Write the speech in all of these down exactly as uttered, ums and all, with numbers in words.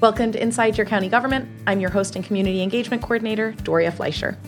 Welcome to Inside Your County Government. I'm your host and community engagement coordinator, Doria Fleischer.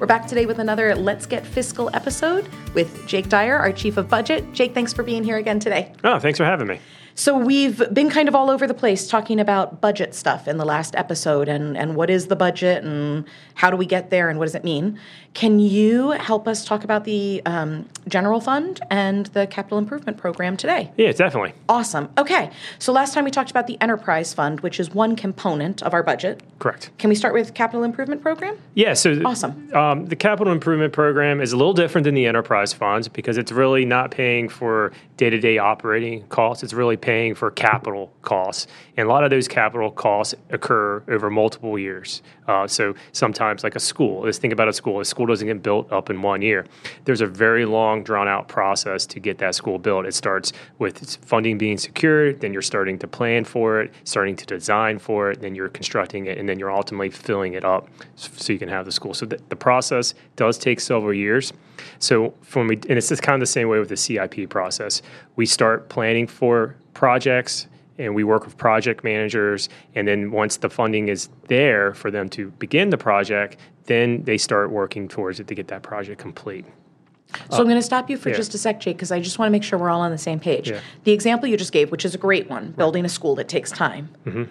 We're back today with another Let's Get Fiscal episode with Jake Dyer, our Chief of Budget. Jake, thanks for being here again today. Oh, thanks for having me. So we've been kind of all over the place talking about budget stuff in the last episode and, and what is the budget and how do we get there and what does it mean. Can you help us talk about the um, general fund and the capital improvement program today? Yeah, definitely. Awesome. Okay. So last time we talked about the enterprise fund, which is one component of our budget. Correct. Can we start with capital improvement program? Yeah. So awesome. Um, the capital improvement program is a little different than the enterprise funds because it's really not paying for day-to-day operating costs. It's really paying for capital costs. And a lot of those capital costs occur over multiple years. Uh, so sometimes like a school, let's think about a school. A school doesn't get built up in one year. There's a very long drawn out process to get that school built. It starts with funding being secured, then you're starting to plan for it, starting to design for it, then you're constructing it, and then you're ultimately filling it up so you can have the school. So the, the process does take several years. So when we, and it's just kind of the same way with the C I P process. We start planning for projects and we work with project managers. And then once the funding is there for them to begin the project, then they start working towards it to get that project complete. So uh, I'm going to stop you for yeah. just a sec, Jake, because I just want to make sure we're all on the same page. Yeah. The example you just gave, which is a great one, building a school that takes time. Mm-hmm.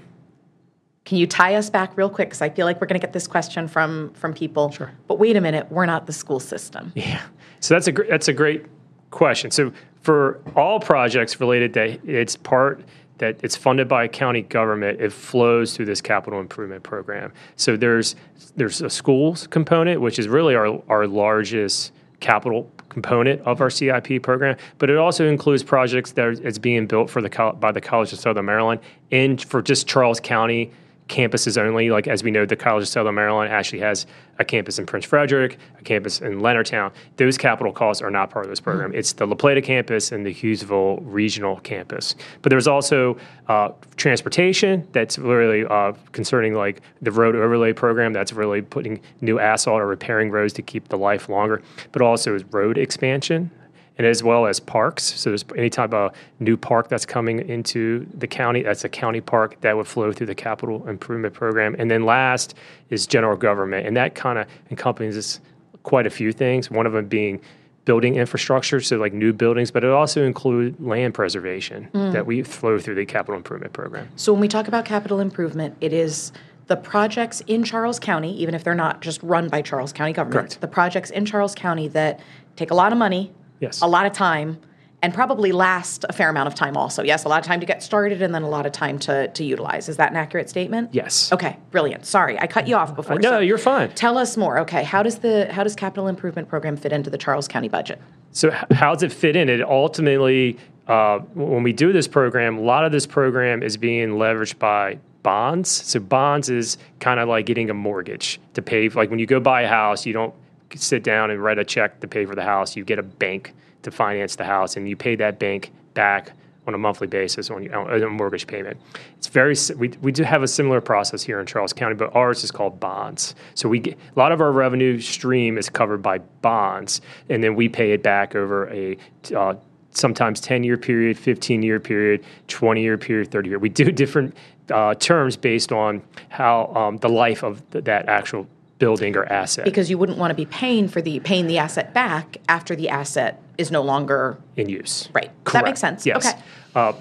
Can you tie us back real quick? Because I feel like we're going to get this question from from people. Sure. But wait a minute, we're not the school system. Yeah. So that's a gr- that's a great question. So for all projects related to its part that it's funded by county government, it flows through this capital improvement program. So there's there's a schools component, which is really our our largest capital component of our C I P program, but it also includes projects that are, it's being built for the by the College of Southern Maryland and for just Charles County campuses only. Like, as we know, the College of Southern Maryland actually has a campus in Prince Frederick, a campus in Leonardtown. Those capital costs are not part of this program. Mm-hmm. It's the La Plata campus and the Hughesville regional campus. But there's also uh, transportation that's really uh, concerning, like the road overlay program that's really putting new asphalt or repairing roads to keep the life longer, but also is road expansion, and as well as parks. So there's any type of new park that's coming into the county, that's a county park that would flow through the capital improvement program. And then last is general government. And that kind of encompasses quite a few things, one of them being building infrastructure, so like new buildings, but it also includes land preservation mm. that we flow through the capital improvement program. So when we talk about capital improvement, it is the projects in Charles County, even if they're not just run by Charles County government, Correct. The projects in Charles County that take a lot of money, Yes. a lot of time, and probably last a fair amount of time also. Yes, a lot of time to get started and then a lot of time to, to utilize. Is that an accurate statement? Yes. Okay, brilliant. Sorry, I cut you off before. No, so you're fine. Tell us more. Okay, how does the how does capital improvement program fit into the Charles County budget? So how does it fit in? It ultimately, uh, when we do this program, a lot of this program is being leveraged by bonds. So bonds is kind of like getting a mortgage to pay. Like when you go buy a house, you don't sit down and write a check to pay for the house. You get a bank to finance the house, and you pay that bank back on a monthly basis on a mortgage payment. It's very we we do have a similar process here in Charles County, but ours is called bonds. So we get, a lot of our revenue stream is covered by bonds, and then we pay it back over a uh, sometimes ten-year period, fifteen-year period, twenty-year period, thirty-year. We do different uh, terms based on how um, the life of th- that actual building or asset. Because you wouldn't want to be paying for the paying the asset back after the asset is no longer in use. Right. Correct. That makes sense. Yes. Okay. Uh,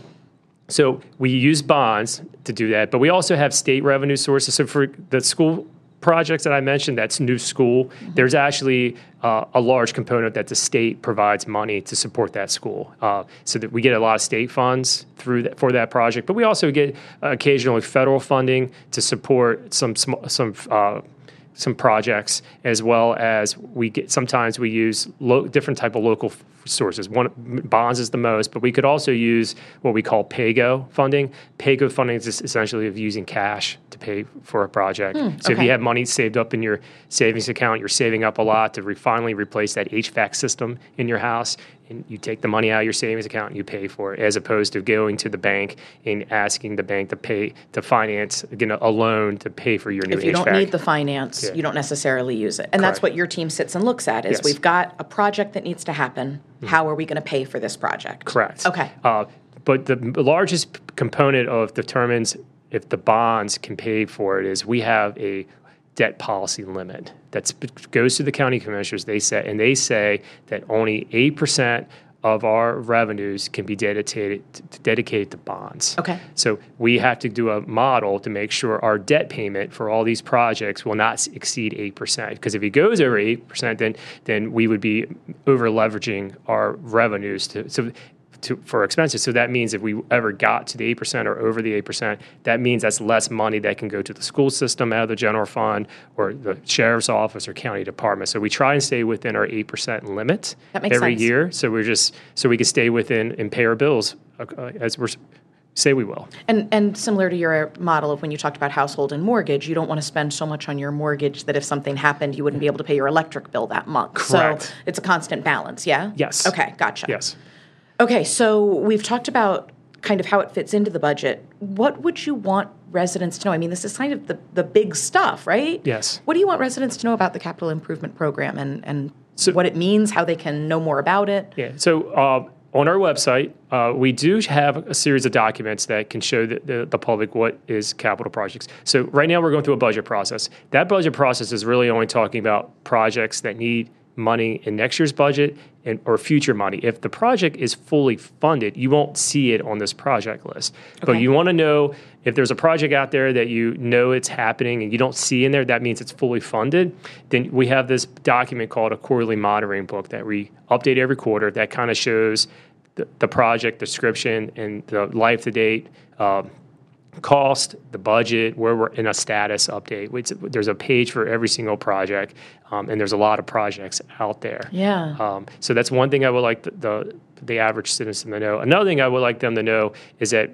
so we use bonds to do that, but we also have state revenue sources. So for the school projects that I mentioned, that's new school. Mm-hmm. There's actually uh, a large component that the state provides money to support that school. Uh, so that we get a lot of state funds through that, for that project, but we also get uh, occasionally federal funding to support some sm- some uh, some projects, as well as we get, sometimes we use lo- different type of local f- sources. One, bonds is the most, but we could also use what we call PAYGO funding. PAYGO funding is essentially of using cash to pay for a project. Mm, so okay. If you have money saved up in your savings account, you're saving up a lot to re- finally replace that H V A C system in your house, and you take the money out of your savings account and you pay for it, as opposed to going to the bank and asking the bank to pay to finance, you know, a loan to pay for your new H V A C. If you H V A C. Don't need the finance, yeah. you don't necessarily use it. And Correct. That's what your team sits and looks at, is yes. we've got a project that needs to happen. Mm-hmm. How are we going to pay for this project? Correct. Okay. Uh, but the largest component of determines if the bonds can pay for it is we have a debt policy limit that goes to the county commissioners. They set, and they say that only eight percent of our revenues can be dedicated to, dedicated to bonds. Okay. So we have to do a model to make sure our debt payment for all these projects will not exceed eight percent. Because if it goes over eight percent, then then we would be over leveraging our revenues to so to for expenses. So that means if we ever got to the eight percent or over the eight percent, that means that's less money that can go to the school system out of the general fund or the sheriff's office or county department. So we try and stay within our eight percent limit every year. So we're just so we can stay within and pay our bills uh, as we're say we will. And and similar to your model of when you talked about household and mortgage, you don't want to spend so much on your mortgage that if something happened, you wouldn't be able to pay your electric bill that month. Correct. So it's a constant balance. Yeah. Yes. Okay. Gotcha. Yes. Okay, so we've talked about kind of how it fits into the budget. What would you want residents to know? I mean, this is kind of the, the big stuff, right? Yes. What do you want residents to know about the capital improvement program and, and so, what it means, how they can know more about it? Yeah, so uh, on our website, uh, we do have a series of documents that can show the, the, the public what is capital projects. So right now we're going through a budget process. That budget process is really only talking about projects that need money in next year's budget and or future money. If the project is fully funded, you won't see it on this project list. Okay. But you want to know if there's a project out there that you know it's happening and you don't see in there, that means it's fully funded. Then we have this document called a quarterly monitoring book that we update every quarter that kind of shows the, the project description and the life to date, um, cost, the budget, where we're in a status update. It's, there's a page for every single project, um, and there's a lot of projects out there. Yeah. Um, so that's one thing I would like the, the the average citizen to know. Another thing I would like them to know is that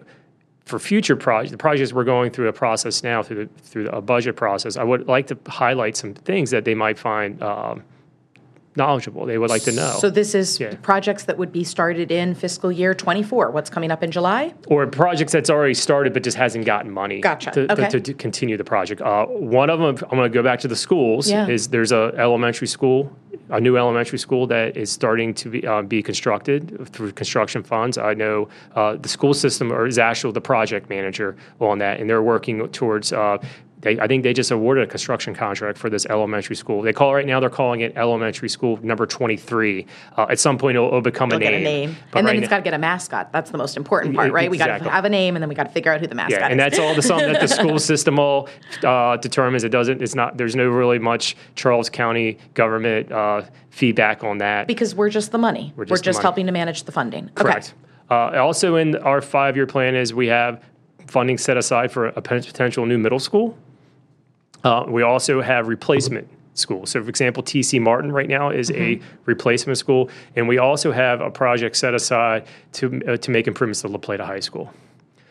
for future projects, the projects we're going through a process now through the, through the, a budget process, I would like to highlight some things that they might find um, knowledgeable. They would like to know. So this is yeah. projects that would be started in fiscal year twenty-four. What's coming up in July? Or projects that's already started but just hasn't gotten money. Gotcha. To, okay. to, to continue the project. Uh, one of them, I'm going to go back to the schools. Yeah. Is there's a elementary school, a new elementary school that is starting to be uh, be constructed through construction funds. I know uh, the school system or is actually the project manager on that, and they're working towards. Uh, They, I think they just awarded a construction contract for this elementary school. They call it right now, they're calling it elementary school number twenty-three. Uh, at some point, it'll, it'll become it'll a name. A name. And right then it's got to get a mascot. That's the most important part, it, right? Exactly. We got to have a name, and then we got to figure out who the mascot yeah, is. And that's all the something that the school system all uh, determines. It doesn't. It's not. There's no really much Charles County government uh, feedback on that. Because we're just the money. We're just, we're just money. helping to manage the funding. Correct. Okay. Uh, also in our five-year plan is we have funding set aside for a potential new middle school. Uh, we also have replacement schools. So, for example, T C Martin right now is mm-hmm. a replacement school, and we also have a project set aside to uh, to make improvements to La Plata High School.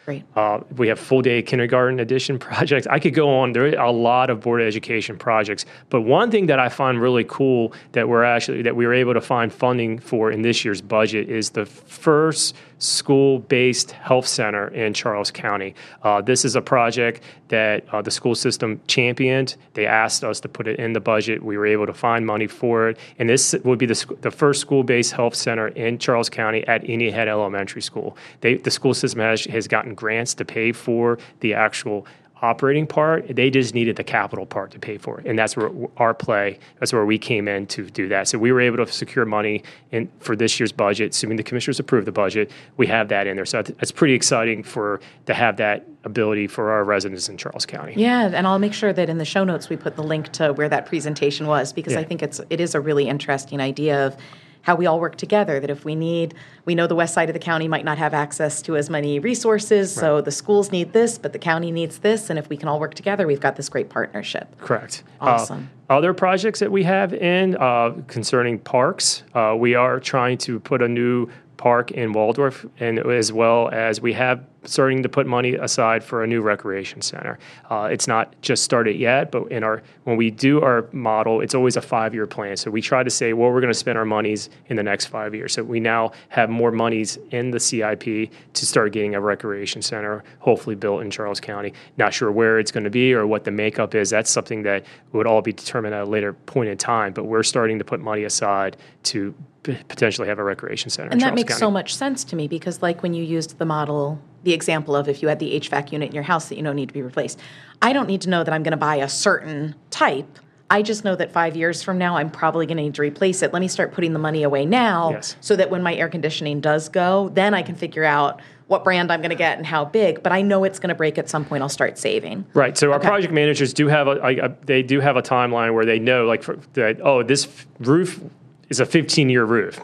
Great. Uh, we have full-day kindergarten addition projects. I could go on. There are a lot of board of education projects, but one thing that I find really cool that we're actually that we were able to find funding for in this year's budget is the first school-based health center in Charles County. Uh, this is a project that uh, the school system championed. They asked us to put it in the budget. We were able to find money for it, and this would be the, sc- the first school-based health center in Charles County at Indian Head Elementary School. They, the school system has, has gotten grants to pay for the actual operating part. They just needed the capital part to pay for it, and that's where our play, that's where we came in to do that. So we were able to secure money in, for this year's budget, assuming the commissioners approve the budget. We have that in there. So it's pretty exciting for to have that ability for our residents in Charles County. Yeah, and I'll make sure that in the show notes we put the link to where that presentation was, because yeah. I think it's it is a really interesting idea of how we all work together, that if we need, we know the west side of the county might not have access to as many resources, right. So the schools need this, but the county needs this, and if we can all work together, we've got this great partnership. Correct. Awesome. Uh, other projects that we have in uh, concerning parks, uh, we are trying to put a new park in Waldorf, and as well as we have starting to put money aside for a new recreation center. Uh, it's not just started yet, but in our when we do our model, it's always a five-year plan. So we try to say, well, we're going to spend our monies in the next five years. So we now have more monies in the C I P to start getting a recreation center, hopefully built in Charles County. Not sure where it's going to be or what the makeup is. That's something that would all be determined at a later point in time, but we're starting to put money aside to potentially have a recreation center. And that makes so much sense to me, because like when you used the model the example of if you had the H V A C unit in your house that you know need to be replaced. I don't need to know that I'm going to buy a certain type. I just know that five years from now, I'm probably going to need to replace it. Let me start putting the money away now yes. so that when my air conditioning does go, then I can figure out what brand I'm going to get and how big. But I know it's going to break at some point. I'll start saving. Right. So okay. our project managers do have a, a, they do have a timeline where they know, like, for, that, oh, this f- roof is a fifteen-year roof.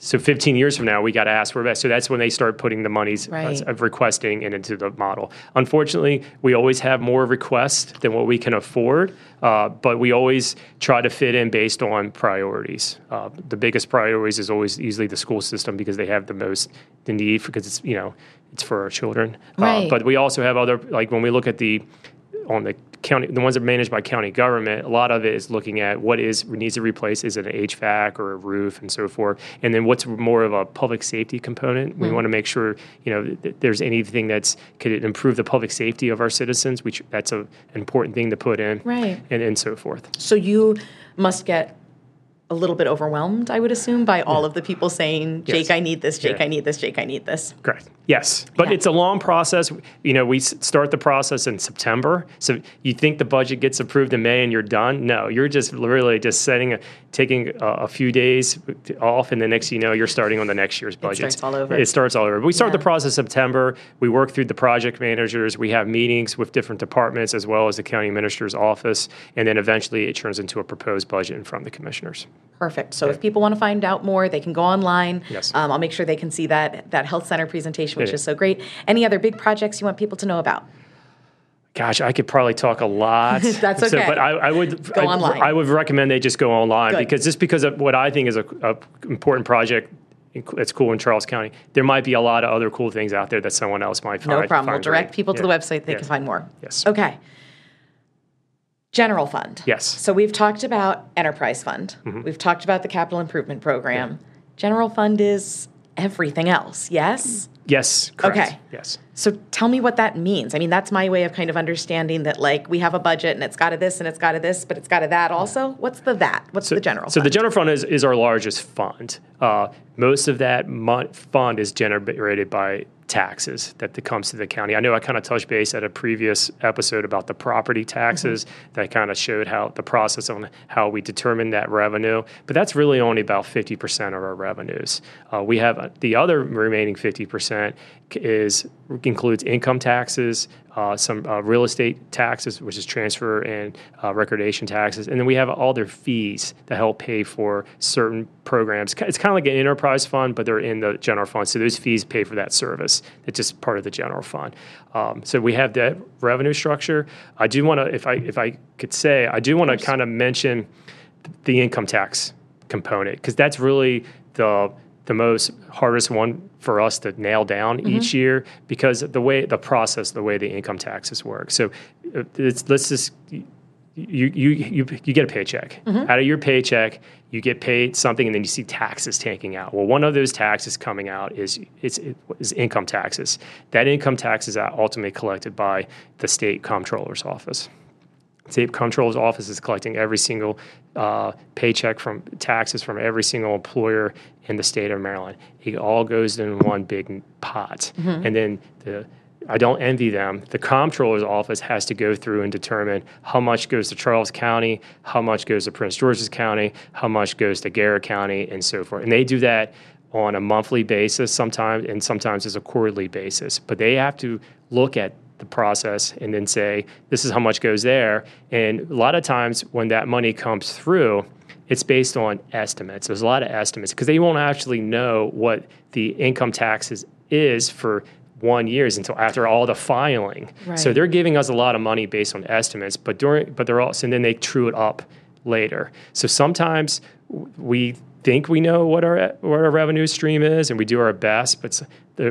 So fifteen years from now, we got to ask for best. So that's when they start putting the monies right. of requesting and into the model. Unfortunately, we always have more requests than what we can afford, uh, but we always try to fit in based on priorities. Uh, the biggest priorities is always usually the school system because they have the most the need because it's you know it's for our children. Right. Uh, but we also have other, like when we look at the on the county, the ones that are managed by county government, a lot of it is looking at what is needs to replace. Is it an H V A C or a roof and so forth? And then what's more of a public safety component? Mm-hmm. We want to make sure, you know, that there's anything that's could improve the public safety of our citizens, which that's a, an important thing to put in, right? And, and so forth. So you must get a little bit overwhelmed, I would assume, by all yeah. of the people saying, Jake, yes. I need this, Jake, yeah. I need this, Jake, I need this. Correct. Yes. But yeah. it's a long process. You know, we start the process in September. So you think the budget gets approved in May and you're done? No, you're just really just setting, a, taking a, a few days off. And the next, you know, you're starting on the next year's budget. It starts all over. It starts all over. We start yeah. the process in September. We work through the project managers. We have meetings with different departments as well as the county minister's office. And then eventually it turns into a proposed budget in front of the commissioners. Perfect. So okay. if people want to find out more, they can go online. Yes. Um, I'll make sure they can see that that health center presentation, which yeah. is so great. Any other big projects you want people to know about? Gosh, I could probably talk a lot. That's okay. So, but I, I would go I, online. I would recommend they just go online Good. because just because of what I think is a, a important project that's cool in Charles County, there might be a lot of other cool things out there that someone else might find. No problem. Find we'll direct great. people yeah. to the website. They yes. can find more. Yes. Okay. General fund. Yes. So we've talked about enterprise fund. Mm-hmm. We've talked about the capital improvement program. Yeah. General fund is everything else, yes? Yes, correct. Okay. Yes. So tell me what that means. I mean, that's my way of kind of understanding that, like, we have a budget and it's got to this and it's got to this, but it's got to that also. What's the that? What's so, the general fund? So the general fund is, is our largest fund. Uh, most of that mon- fund is generated by taxes that comes to the county. I know I kind of touched base at a previous episode about the property taxes mm-hmm. that kind of showed how the process on how we determine that revenue, but that's really only about fifty percent of our revenues. Uh, we have the other remaining fifty percent is includes income taxes, uh, some uh, real estate taxes, which is transfer and uh, recordation taxes, and then we have all their fees that help pay for certain programs. It's kind of like an enterprise fund, but they're in the general fund, so those fees pay for that service. It's just part of the general fund. Um, so we have that revenue structure. I do want to, if I if I could say, I do want to kind of mention the income tax component because that's really the the most hardest one for us to nail down mm-hmm. each year because the way the process, the way the income taxes work. So it's, let's just you you you you get a paycheck mm-hmm. out of your paycheck. You get paid something, and then you see taxes tanking out. Well, one of those taxes coming out is is, is income taxes. That income tax is ultimately collected by the state comptroller's office. The state comptroller's office is collecting every single uh, paycheck from taxes from every single employer in the state of Maryland. It all goes in one big pot, mm-hmm. and then the. I don't envy them. The comptroller's office has to go through and determine how much goes to Charles County, how much goes to Prince George's County, how much goes to Garrett County, and so forth. And they do that on a monthly basis sometimes, and sometimes it's a quarterly basis. But they have to look at the process and then say, this is how much goes there. And a lot of times when that money comes through, it's based on estimates. There's a lot of estimates because they won't actually know what the income taxes is for one years until after all the filing, right. So they're giving us a lot of money based on estimates, but during but they're also and then they true it up later. So sometimes we think we know what our what our revenue stream is, and we do our best, but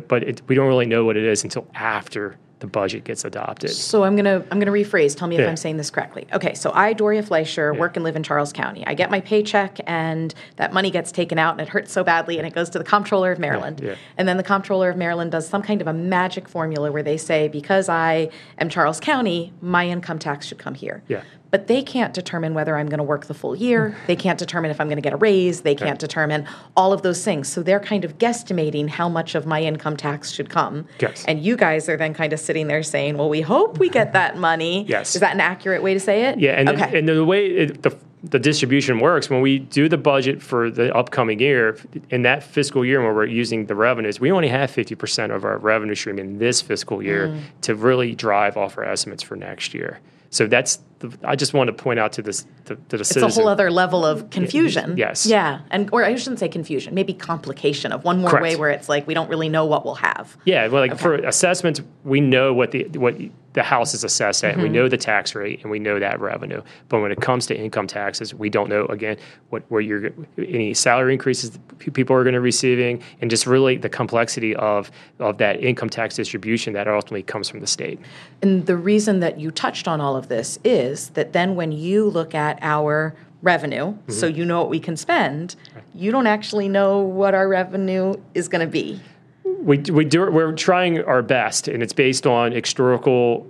but it, we don't really know what it is until after the budget gets adopted. So I'm gonna I'm gonna rephrase. Tell me if yeah. I'm saying this correctly. Okay, so I, Doria Fleischer, yeah. work and live in Charles County. I get my paycheck, and that money gets taken out, and it hurts so badly, and it goes to the Comptroller of Maryland. Yeah. Yeah. And then the Comptroller of Maryland does some kind of a magic formula where they say, because I am Charles County, my income tax should come here. Yeah. but they can't determine whether I'm going to work the full year. They can't determine if I'm going to get a raise. They can't determine all of those things. So they're kind of guesstimating how much of my income tax should come. Yes. And you guys are then kind of sitting there saying, well, we hope we get that money. Yes. Is that an accurate way to say it? Yeah. And, okay. and the way it, the the distribution works, when we do the budget for the upcoming year, in that fiscal year where we're using the revenues, we only have fifty percent of our revenue stream in this fiscal year mm. to really drive off our estimates for next year. So that's, the, I just want to point out to this, to, to the citizen. It's a whole other level of confusion. Yes. Yeah. And, or I shouldn't say confusion, maybe complication of one more Correct. way where it's like, we don't really know what we'll have. Yeah. Well, like okay. for assessments, we know what the, what the house is assessed at. Mm-hmm. We know the tax rate and we know that revenue, but when it comes to income taxes, we don't know again, what, where you're, any salary increases people are going to be receiving, and just really the complexity of, of that income tax distribution that ultimately comes from the state. And the reason that you touched on all of this is that then when you look at our revenue, mm-hmm. so you know what we can spend, you don't actually know what our revenue is going to be. We we do we're trying our best, and it's based on historical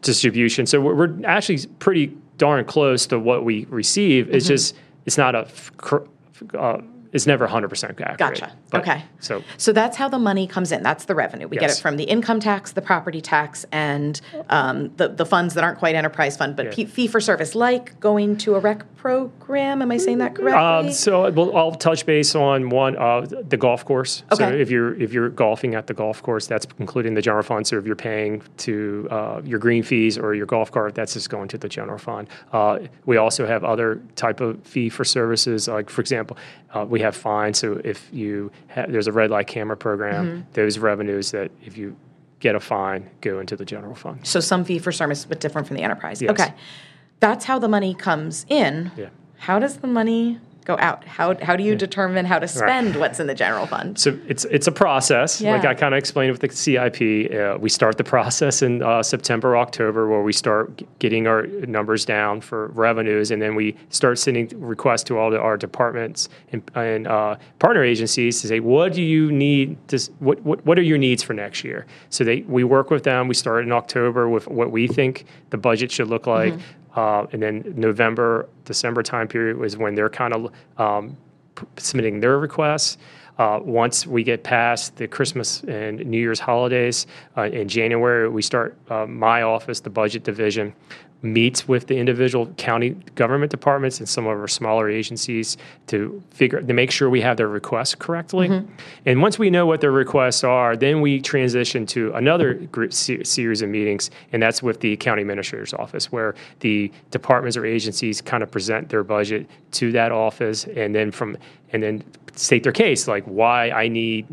distribution. So we're, we're actually pretty darn close to what we receive. It's mm-hmm. just it's not a uh, it's never one hundred percent accurate. Gotcha. But, okay. So so that's how the money comes in. That's the revenue. We yes. get it from the income tax, the property tax, and um, the, the funds that aren't quite enterprise fund, but yeah. fee-for-service, like going to a rec program. Am I saying that correctly? Um, so well, I'll touch base on one, uh, the golf course. Okay. So if you're if you're golfing at the golf course, that's including the general fund. So if you're paying to uh, your green fees or your golf cart, that's just going to the general fund. Uh, we also have other type of fee-for-services, like, for example, uh, we We have fines. So if you ha- there's a red light camera program, mm-hmm. those revenues that if you get a fine go into the general fund. So some fee for service, but different from the enterprise. Yes. Okay, that's how the money comes in. Yeah. How does the money go out? How how do you yeah. determine how to spend right. what's in the general fund? So it's it's a process. Yeah. Like I kind of explained with the C I P, uh, we start the process in uh, September, October, where we start g- getting our numbers down for revenues, and then we start sending requests to all the, our departments and, and uh, partner agencies to say, what do you need? To, what, what what are your needs for next year? So they we work with them. We start in October with what we think the budget should look like. Mm-hmm. Uh, and then November, December time period was when they're kind of um, p- submitting their requests. Uh, once we get past the Christmas and New Year's holidays, uh, in January, we start uh, my office, the budget division, meets with the individual county government departments and some of our smaller agencies to figure to make sure we have their requests correctly. Mm-hmm. And once we know what their requests are, then we transition to another group se- series of meetings, and that's with the county administrator's office, where the departments or agencies kind of present their budget to that office, and then from and then state their case, like why I need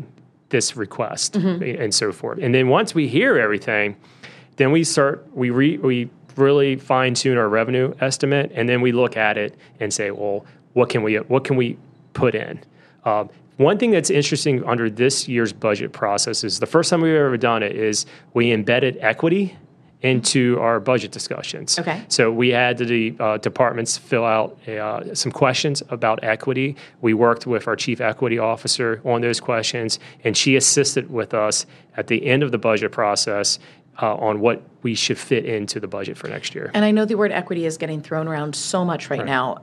this request mm-hmm. and so forth. And then once we hear everything, then we start we re, we really fine-tune our revenue estimate, and then we look at it and say, well, what can we what can we put in? Um, one thing that's interesting under this year's budget process is the first time we've ever done it is we embedded equity into our budget discussions. Okay. So we had the uh, departments fill out uh, some questions about equity. We worked with our chief equity officer on those questions, and she assisted with us at the end of the budget process Uh, on what we should fit into the budget for next year. And I know the word equity is getting thrown around so much right, right. now.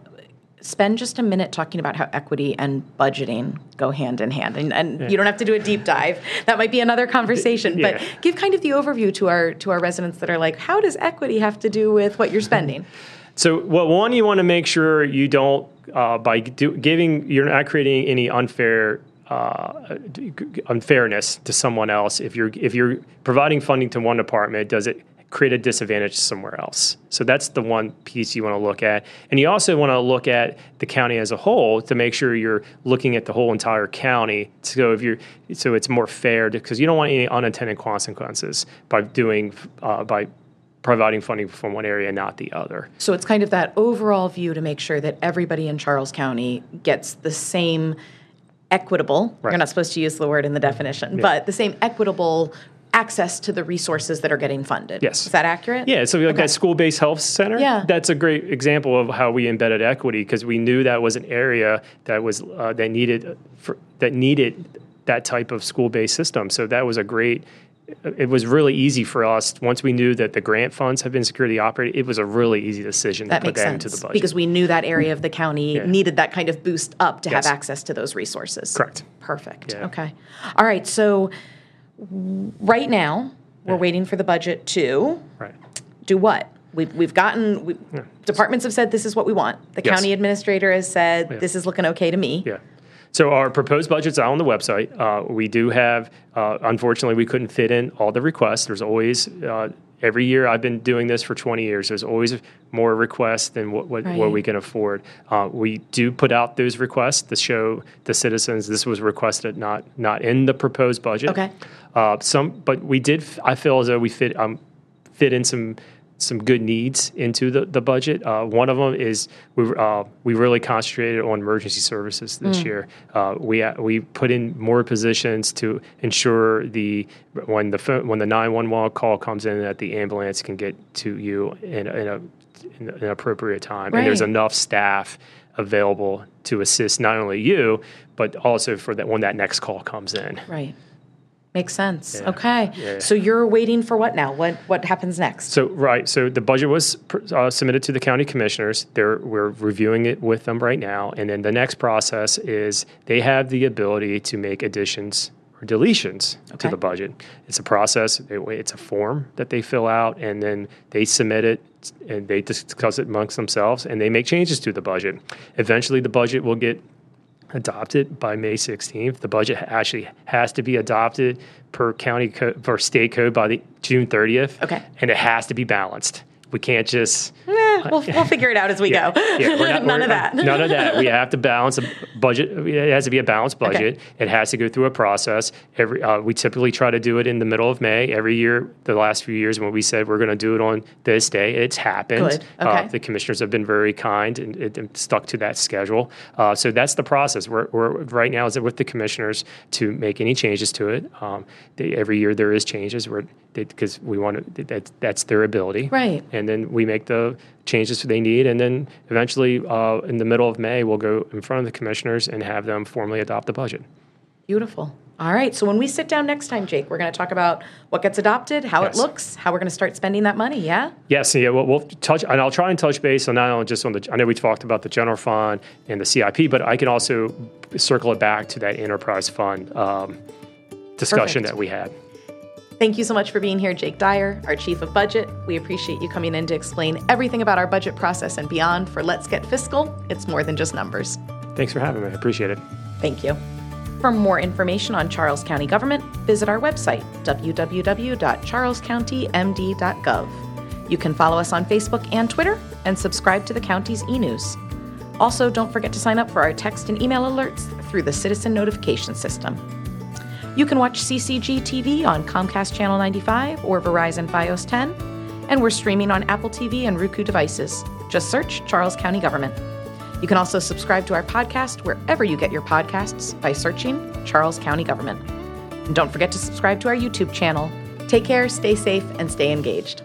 Spend just a minute talking about how equity and budgeting go hand in hand. And, and yeah. you don't have to do a deep dive. That might be another conversation. Yeah. But give kind of the overview to our to our residents that are like, how does equity have to do with what you're spending? So, well, one, you want to make sure you don't, uh, by do, giving, you're not creating any unfair Uh, unfairness to someone else. If you're if you're providing funding to one department, does it create a disadvantage somewhere else? So that's the one piece you want to look at. And you also want to look at the county as a whole to make sure you're looking at the whole entire county. So if you're so it's more fair, because you don't want any unintended consequences by doing uh, by. providing funding from one area and not the other. So it's kind of that overall view to make sure that everybody in Charles County gets the same equitable, right. you're not supposed to use the word in the definition, yeah. but the same equitable access to the resources that are getting funded. Yes. Is that accurate? Yeah. So we look okay. at school-based health center. Yeah. That's a great example of how we embedded equity, because we knew that was an area that was uh, that needed for, that needed that type of school-based system. So that was a great it was really easy for us once we knew that the grant funds have been securely operated. It was a really easy decision that to put that sense. Into the budget because we knew that area of the county yeah. needed that kind of boost up to yes. have access to those resources. Correct. Perfect. Yeah. Okay. All right. So right now we're yeah. waiting for the budget to right. do what? We've we've gotten we, yeah. departments have said this is what we want. The yes. county administrator has said yeah. this is looking okay to me. Yeah. So our proposed budget's out on the website. Uh, we do have, uh, unfortunately, we couldn't fit in all the requests. There's always, uh, every year I've been doing this for twenty years, there's always more requests than what what, right. what we can afford. Uh, we do put out those requests to show the citizens this was requested, not not in the proposed budget. Okay. Uh, some, but we did, I feel as though we fit um, fit in some some good needs into the, the budget. Uh, one of them is we uh, we really concentrated on emergency services this mm. year. Uh, we we put in more positions to ensure the when the phone, when the nine one one call comes in that the ambulance can get to you in, in, a, in an appropriate time. Right. And there's enough staff available to assist not only you, but also for that when that next call comes in. Right. Makes sense. Yeah. Okay. Yeah. So you're waiting for what now? What what happens next? So right. So the budget was uh, submitted to the county commissioners. They're, we're reviewing it with them right now. And then the next process is they have the ability to make additions or deletions okay. to the budget. It's a process. It, it's a form that they fill out, and then they submit it, and they discuss it amongst themselves, and they make changes to the budget. Eventually, the budget will get adopted by May sixteenth. The budget actually has to be adopted per county code, per state code by the June thirtieth. Okay. And it has to be balanced. We can't just... Eh, we'll, we'll figure it out as we yeah, go. Yeah, we're not, none we're, of that. None of that. We have to balance a budget. It has to be a balanced budget. Okay. It has to go through a process. Every uh, we typically try to do it in the middle of May. Every year, the last few years, when we said we're going to do it on this day, it's happened. Good. Okay. Uh, the commissioners have been very kind and, and, and stuck to that schedule. Uh, so that's the process. We're, we're right now is with the commissioners to make any changes to it. Um, they, every year there is changes where because we want to, that, that's their ability. Right. And then we make the changes they need. And then eventually uh, in the middle of May, we'll go in front of the commissioners and have them formally adopt the budget. Beautiful. All right. So when we sit down next time, Jake, we're going to talk about what gets adopted, how yes. it looks, how we're going to start spending that money. Yeah. Yes. Yeah. We'll, we'll touch, and I'll try and touch base on not only just on the. I know we talked about the general fund and the C I P, but I can also circle it back to that enterprise fund um, discussion Perfect. That we had. Thank you so much for being here, Jake Dyer, our Chief of Budget. We appreciate you coming in to explain everything about our budget process and beyond for Let's Get Fiscal. It's more than just numbers. Thanks for having me. I appreciate it. Thank you. For more information on Charles County government, visit our website, w w w dot charles county m d dot gov. You can follow us on Facebook and Twitter and subscribe to the county's e-news. Also, don't forget to sign up for our text and email alerts through the Citizen Notification System. You can watch C C G T V on Comcast Channel ninety-five or Verizon Fios ten, and we're streaming on Apple T V and Roku devices. Just search Charles County Government. You can also subscribe to our podcast wherever you get your podcasts by searching Charles County Government. And don't forget to subscribe to our YouTube channel. Take care, stay safe, and stay engaged.